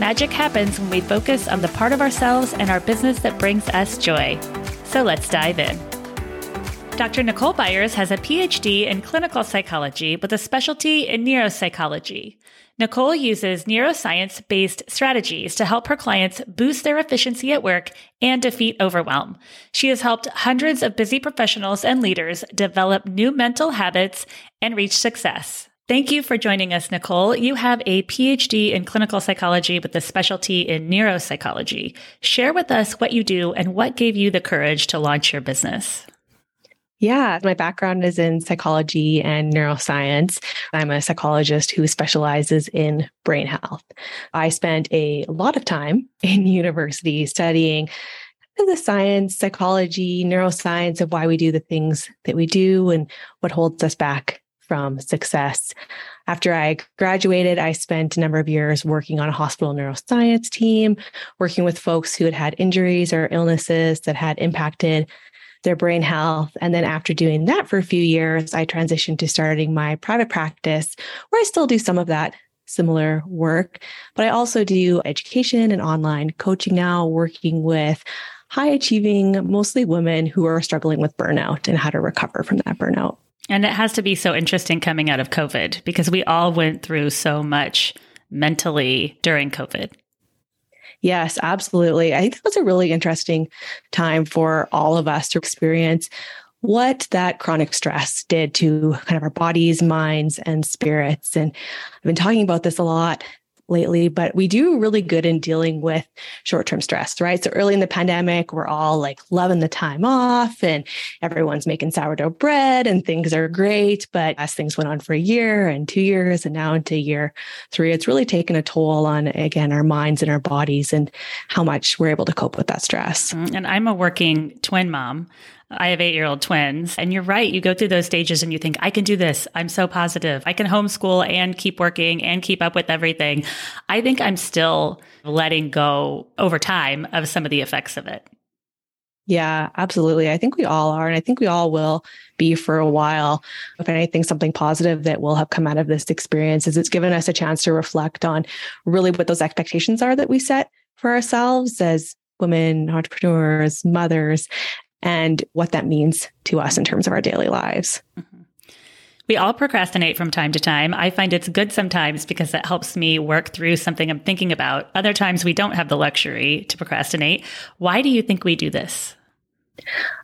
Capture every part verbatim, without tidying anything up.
Magic happens when we focus on the part of ourselves and our business that brings us joy. So let's dive in. Doctor Nicole Byers has a P H D in clinical psychology with a specialty in neuropsychology. Nicole uses neuroscience-based strategies to help her clients boost their efficiency at work and defeat overwhelm. She has helped hundreds of busy professionals and leaders develop new mental habits and reach success. Thank you for joining us, Nicole. You have a P H D in clinical psychology with a specialty in neuropsychology. Share with us what you do and what gave you the courage to launch your business. Yeah, my background is in psychology and neuroscience. I'm a psychologist who specializes in brain health. I spent a lot of time in university studying the science, psychology, neuroscience of why we do the things that we do and what holds us back from success. After I graduated, I spent a number of years working on a hospital neuroscience team, working with folks who had had injuries or illnesses that had impacted their brain health. And then after doing that for a few years, I transitioned to starting my private practice, where I still do some of that similar work, but I also do education and online coaching now, working with high achieving, mostly women who are struggling with burnout and how to recover from that burnout. And it has to be so interesting coming out of COVID because we all went through so much mentally during COVID. Yes, absolutely. I think that was a really interesting time for all of us to experience what that chronic stress did to kind of our bodies, minds, and spirits. And I've been talking about this a lot lately, but we do really good in dealing with short-term stress, right? So early in the pandemic, we're all like loving the time off and everyone's making sourdough bread and things are great. But as things went on for a year and two years and now into year three, it's really taken a toll on, again, our minds and our bodies and how much we're able to cope with that stress. And I'm a working twin mom. I have eight-year-old twins. And you're right. You go through those stages and you think, I can do this. I'm so positive. I can homeschool and keep working and keep up with everything. I think I'm still letting go over time of some of the effects of it. Yeah, absolutely. I think we all are. And I think we all will be for a while. If anything, something positive that will have come out of this experience is it's given us a chance to reflect on really what those expectations are that we set for ourselves as women, entrepreneurs, mothers, and what that means to us in terms of our daily lives. Mm-hmm. We all procrastinate from time to time. I find it's good sometimes because it helps me work through something I'm thinking about. Other times we don't have the luxury to procrastinate. Why do you think we do this?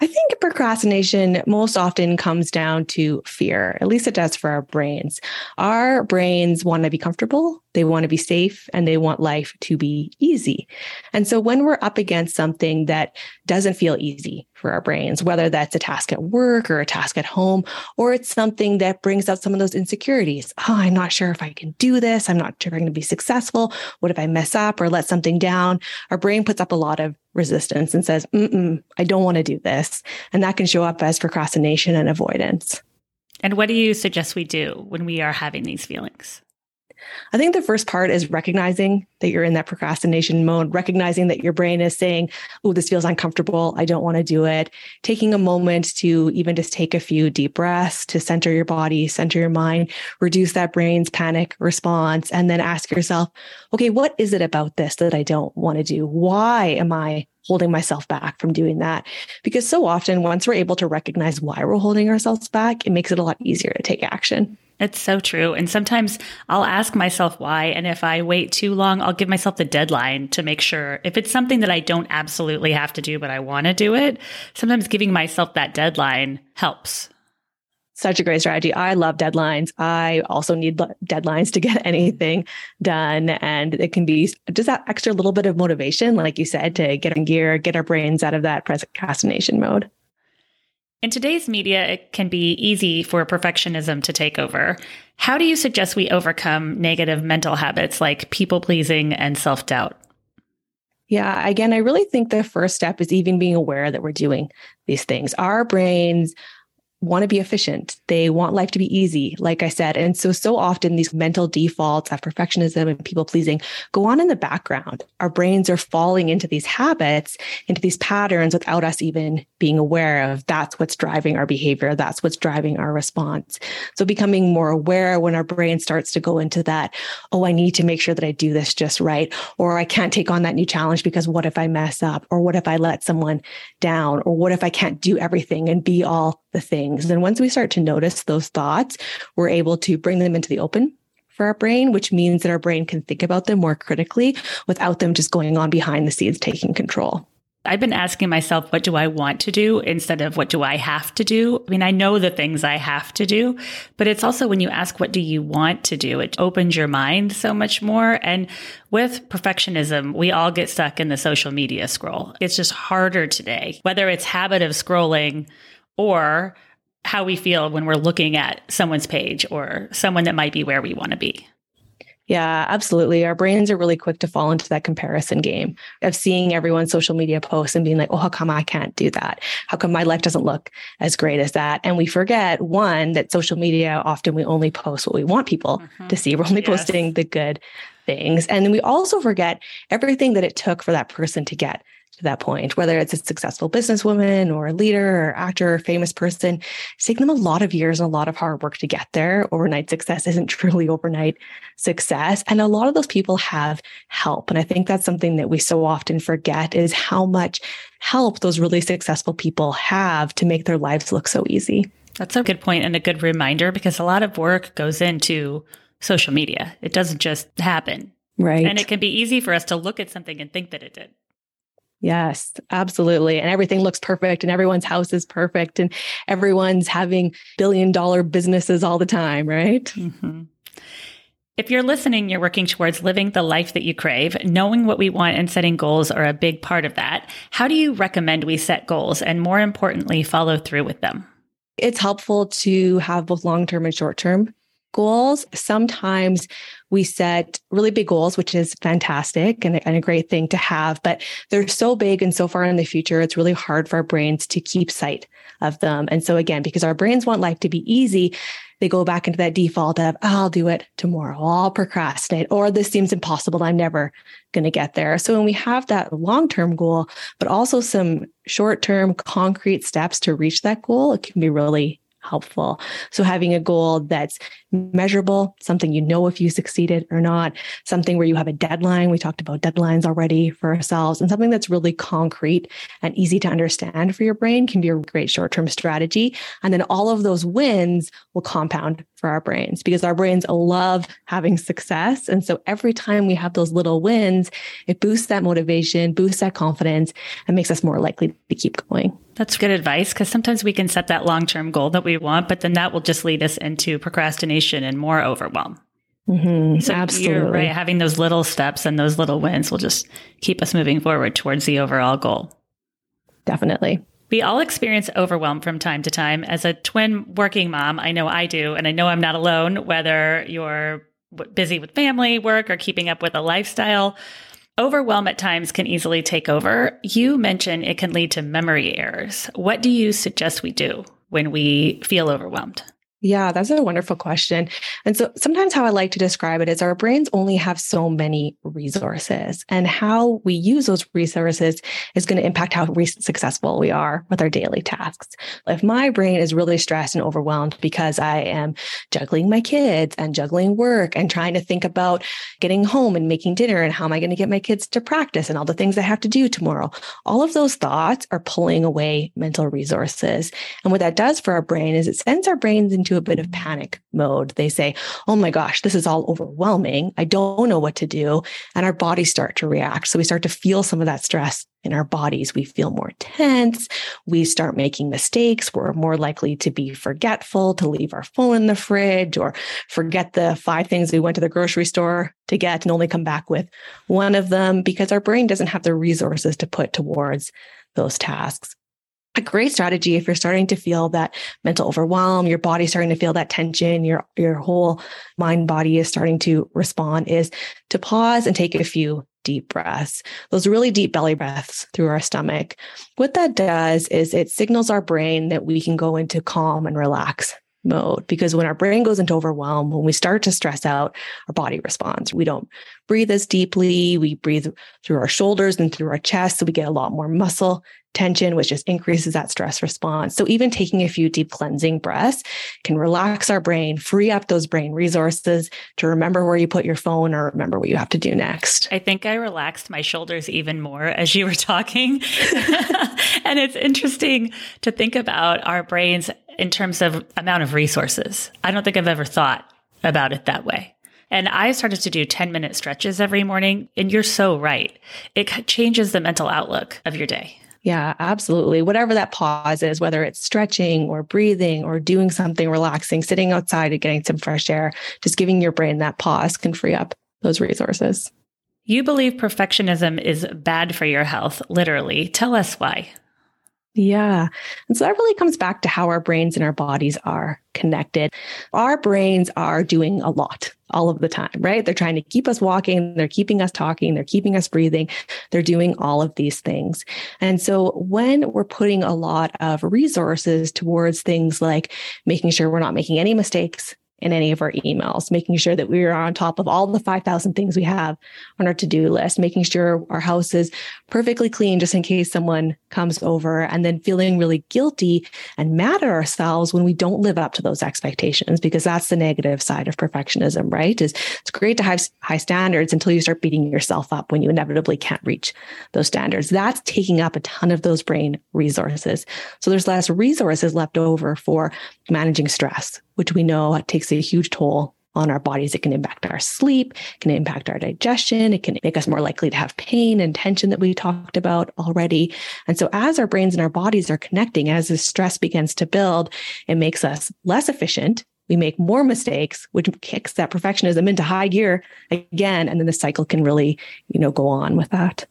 I think procrastination most often comes down to fear. At least it does for our brains. Our brains want to be comfortable, they want to be safe, and they want life to be easy. And so when we're up against something that doesn't feel easy for our brains, whether that's a task at work or a task at home, or it's something that brings out some of those insecurities. Oh, I'm not sure if I can do this. I'm not sure if I'm going to be successful. What if I mess up or let something down? Our brain puts up a lot of resistance and says, Mm-mm, I don't want to do this. And that can show up as procrastination and avoidance. And what do you suggest we do when we are having these feelings? I think the first part is recognizing that you're in that procrastination mode, recognizing that your brain is saying, oh, this feels uncomfortable. I don't want to do it. Taking a moment to even just take a few deep breaths to center your body, center your mind, reduce that brain's panic response, and then ask yourself, okay, what is it about this that I don't want to do? Why am I holding myself back from doing that? Because so often once we're able to recognize why we're holding ourselves back, it makes it a lot easier to take action. It's so true. And sometimes I'll ask myself why. And if I wait too long, I'll give myself the deadline to make sure if it's something that I don't absolutely have to do, but I want to do it. Sometimes giving myself that deadline helps. Such a great strategy. I love deadlines. I also need deadlines to get anything done. And it can be just that extra little bit of motivation, like you said, to get in gear, get our brains out of that procrastination mode. In today's media, it can be easy for perfectionism to take over. How do you suggest we overcome negative mental habits like people-pleasing and self-doubt? Yeah. Again, I really think the first step is even being aware that we're doing these things. Our brains want to be efficient. They want life to be easy, like I said. And so, so often these mental defaults of perfectionism and people pleasing go on in the background. Our brains are falling into these habits, into these patterns without us even being aware of that's what's driving our behavior. That's what's driving our response. So becoming more aware when our brain starts to go into that, oh, I need to make sure that I do this just right. Or I can't take on that new challenge because what if I mess up? Or what if I let someone down? Or what if I can't do everything and be all the things? And once we start to notice those thoughts, we're able to bring them into the open for our brain, which means that our brain can think about them more critically without them just going on behind the scenes, taking control. I've been asking myself, what do I want to do instead of what do I have to do? I mean, I know the things I have to do, but it's also when you ask, what do you want to do? It opens your mind so much more. And with perfectionism, we all get stuck in the social media scroll. It's just harder today, whether it's habit of scrolling or how we feel when we're looking at someone's page or someone that might be where we want to be. Yeah, absolutely. Our brains are really quick to fall into that comparison game of seeing everyone's social media posts and being like, oh, how come I can't do that? How come my life doesn't look as great as that? And we forget, one, that social media, often we only post what we want people mm-hmm. to see. We're only yes. posting the good things. And then we also forget everything that it took for that person to get to that point, whether it's a successful businesswoman or a leader or actor or famous person. It's taken them a lot of years and a lot of hard work to get there. Overnight success isn't truly overnight success. And a lot of those people have help. And I think that's something that we so often forget is how much help those really successful people have to make their lives look so easy. That's a good point and a good reminder, because a lot of work goes into social media. It doesn't just happen. Right. And it can be easy for us to look at something and think that it did. Yes, absolutely. And everything looks perfect and everyone's house is perfect and everyone's having billion dollar businesses all the time, right? Mm-hmm. If you're listening, you're working towards living the life that you crave. Knowing what we want and setting goals are a big part of that. How do you recommend we set goals and, more importantly, follow through with them? It's helpful to have both long-term and short-term goals. Sometimes we set really big goals, which is fantastic and, and a great thing to have, but they're so big and so far in the future, it's really hard for our brains to keep sight of them. And so again, because our brains want life to be easy, they go back into that default of, oh, I'll do it tomorrow, I'll procrastinate, or this seems impossible, I'm never going to get there. So when we have that long-term goal, but also some short-term concrete steps to reach that goal, it can be really helpful. So having a goal that's measurable, something you know if you succeeded or not, something where you have a deadline. We talked about deadlines already for ourselves, and something that's really concrete and easy to understand for your brain can be a great short-term strategy. And then all of those wins will compound for our brains, because our brains love having success. And so every time we have those little wins, it boosts that motivation, boosts that confidence, and makes us more likely to keep going. That's good advice, because sometimes we can set that long-term goal that we want, but then that will just lead us into procrastination and more overwhelm. Mm-hmm. So absolutely. You're right. Having those little steps and those little wins will just keep us moving forward towards the overall goal. Definitely. We all experience overwhelm from time to time. As a twin working mom, I know I do, and I know I'm not alone, whether you're busy with family, work, or keeping up with a lifestyle. Overwhelm at times can easily take over. You mentioned it can lead to memory errors. What do you suggest we do when we feel overwhelmed? Yeah, that's a wonderful question. And so sometimes how I like to describe it is our brains only have so many resources, and how we use those resources is going to impact how re- successful we are with our daily tasks. If my brain is really stressed and overwhelmed because I am juggling my kids and juggling work and trying to think about getting home and making dinner and how am I going to get my kids to practice and all the things I have to do tomorrow, all of those thoughts are pulling away mental resources. And what that does for our brain is it sends our brains into a bit of panic mode. They say, oh my gosh, this is all overwhelming. I don't know what to do. And our bodies start to react. So we start to feel some of that stress in our bodies. We feel more tense. We start making mistakes. We're more likely to be forgetful, to leave our phone in the fridge, or forget the five things we went to the grocery store to get and only come back with one of them, because our brain doesn't have the resources to put towards those tasks. A great strategy, if you're starting to feel that mental overwhelm, your body's starting to feel that tension, your your whole mind body is starting to respond, is to pause and take a few deep breaths, those really deep belly breaths through our stomach. What that does is it signals our brain that we can go into calm and relax mode, because when our brain goes into overwhelm, when we start to stress out, our body responds. We don't breathe as deeply. We breathe through our shoulders and through our chest. So we get a lot more muscle tension, which just increases that stress response. So even taking a few deep cleansing breaths can relax our brain, free up those brain resources to remember where you put your phone or remember what you have to do next. I think I relaxed my shoulders even more as you were talking. And it's interesting to think about our brains in terms of amount of resources. I don't think I've ever thought about it that way. And I started to do ten minute stretches every morning. And you're so right. It changes the mental outlook of your day. Yeah, absolutely. Whatever that pause is, whether it's stretching or breathing or doing something relaxing, sitting outside and getting some fresh air, just giving your brain that pause can free up those resources. You believe perfectionism is bad for your health, literally. Tell us why. Yeah. And so that really comes back to how our brains and our bodies are connected. Our brains are doing a lot all of the time, right? They're trying to keep us walking. They're keeping us talking. They're keeping us breathing. They're doing all of these things. And so when we're putting a lot of resources towards things like making sure we're not making any mistakes in any of our emails, making sure that we are on top of all the five thousand things we have on our to-do list, making sure our house is perfectly clean just in case someone comes over, and then feeling really guilty and mad at ourselves when we don't live up to those expectations, because that's the negative side of perfectionism, right? Is it's great to have high standards until you start beating yourself up when you inevitably can't reach those standards. That's taking up a ton of those brain resources. So there's less resources left over for managing stress, which we know takes a huge toll on our bodies. It can impact our sleep, it can impact our digestion, it can make us more likely to have pain and tension that we talked about already. And so as our brains and our bodies are connecting, as the stress begins to build, it makes us less efficient. We make more mistakes, which kicks that perfectionism into high gear again. And then the cycle can really, you know, go on with that.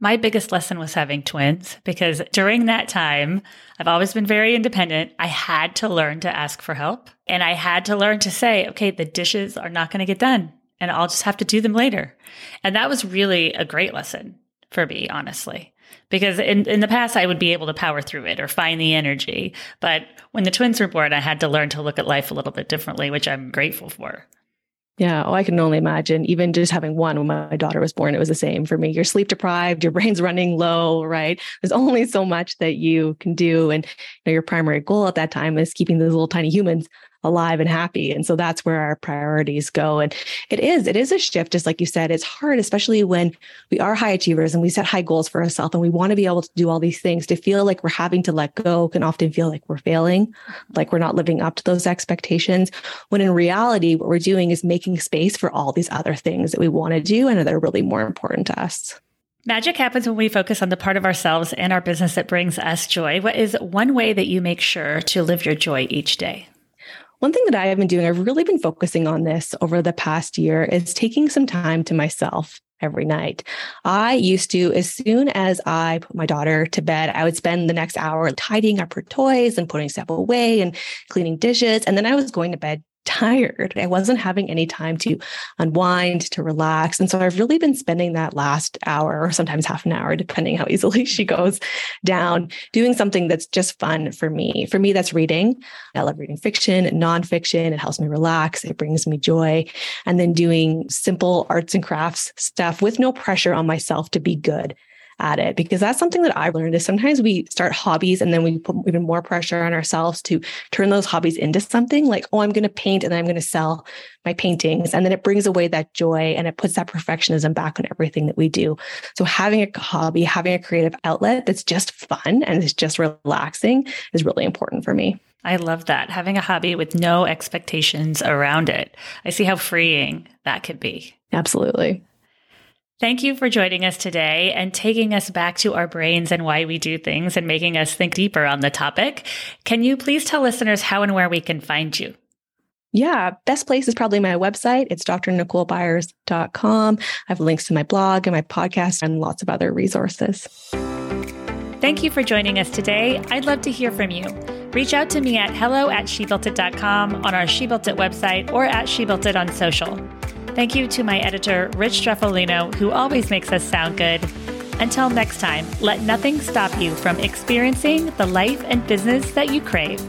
My biggest lesson was having twins, because during that time, I've always been very independent. I had to learn to ask for help, and I had to learn to say, okay, the dishes are not going to get done and I'll just have to do them later. And that was really a great lesson for me, honestly, because in, in the past, I would be able to power through it or find the energy. But when the twins were born, I had to learn to look at life a little bit differently, which I'm grateful for. Yeah. Oh, I can only imagine. Even just having one, when my daughter was born, it was the same for me. You're sleep deprived, your brain's running low, right? There's only so much that you can do. And you know, your primary goal at that time is keeping those little tiny humans alive and happy. And so that's where our priorities go. And it is, it is a shift. Just like you said, it's hard, especially when we are high achievers and we set high goals for ourselves and we want to be able to do all these things. To feel like we're having to let go can often feel like we're failing, like we're not living up to those expectations. When in reality, what we're doing is making space for all these other things that we want to do and that are really more important to us. Magic happens when we focus on the part of ourselves and our business that brings us joy. What is one way that you make sure to live your joy each day? One thing that I have been doing, I've really been focusing on this over the past year, is taking some time to myself every night. I used to, as soon as I put my daughter to bed, I would spend the next hour tidying up her toys and putting stuff away and cleaning dishes. And then I was going to bed tired. I wasn't having any time to unwind, to relax. And so I've really been spending that last hour, or sometimes half an hour, depending how easily she goes down, doing something that's just fun for me. For me, that's reading. I love reading fiction and nonfiction. It helps me relax. It brings me joy. And then doing simple arts and crafts stuff with no pressure on myself to be good at it, because that's something that I've learned is sometimes we start hobbies and then we put even more pressure on ourselves to turn those hobbies into something like, oh, I'm going to paint and I'm going to sell my paintings. And then it brings away that joy and it puts that perfectionism back on everything that we do. So having a hobby, having a creative outlet that's just fun and it's just relaxing is really important for me. I love that. Having a hobby with no expectations around it. I see how freeing that could be. Absolutely. Thank you for joining us today and taking us back to our brains and why we do things and making us think deeper on the topic. Can you please tell listeners how and where we can find you? Yeah, best place is probably my website. It's Dr Nicole Byers dot com. I have links to my blog and my podcast and lots of other resources. Thank you for joining us today. I'd love to hear from you. Reach out to me at hello at she built it dot com, on our She Built It website, or at She Built It on social. Thank you to my editor, Rich Treffolino, who always makes us sound good. Until next time, let nothing stop you from experiencing the life and business that you crave.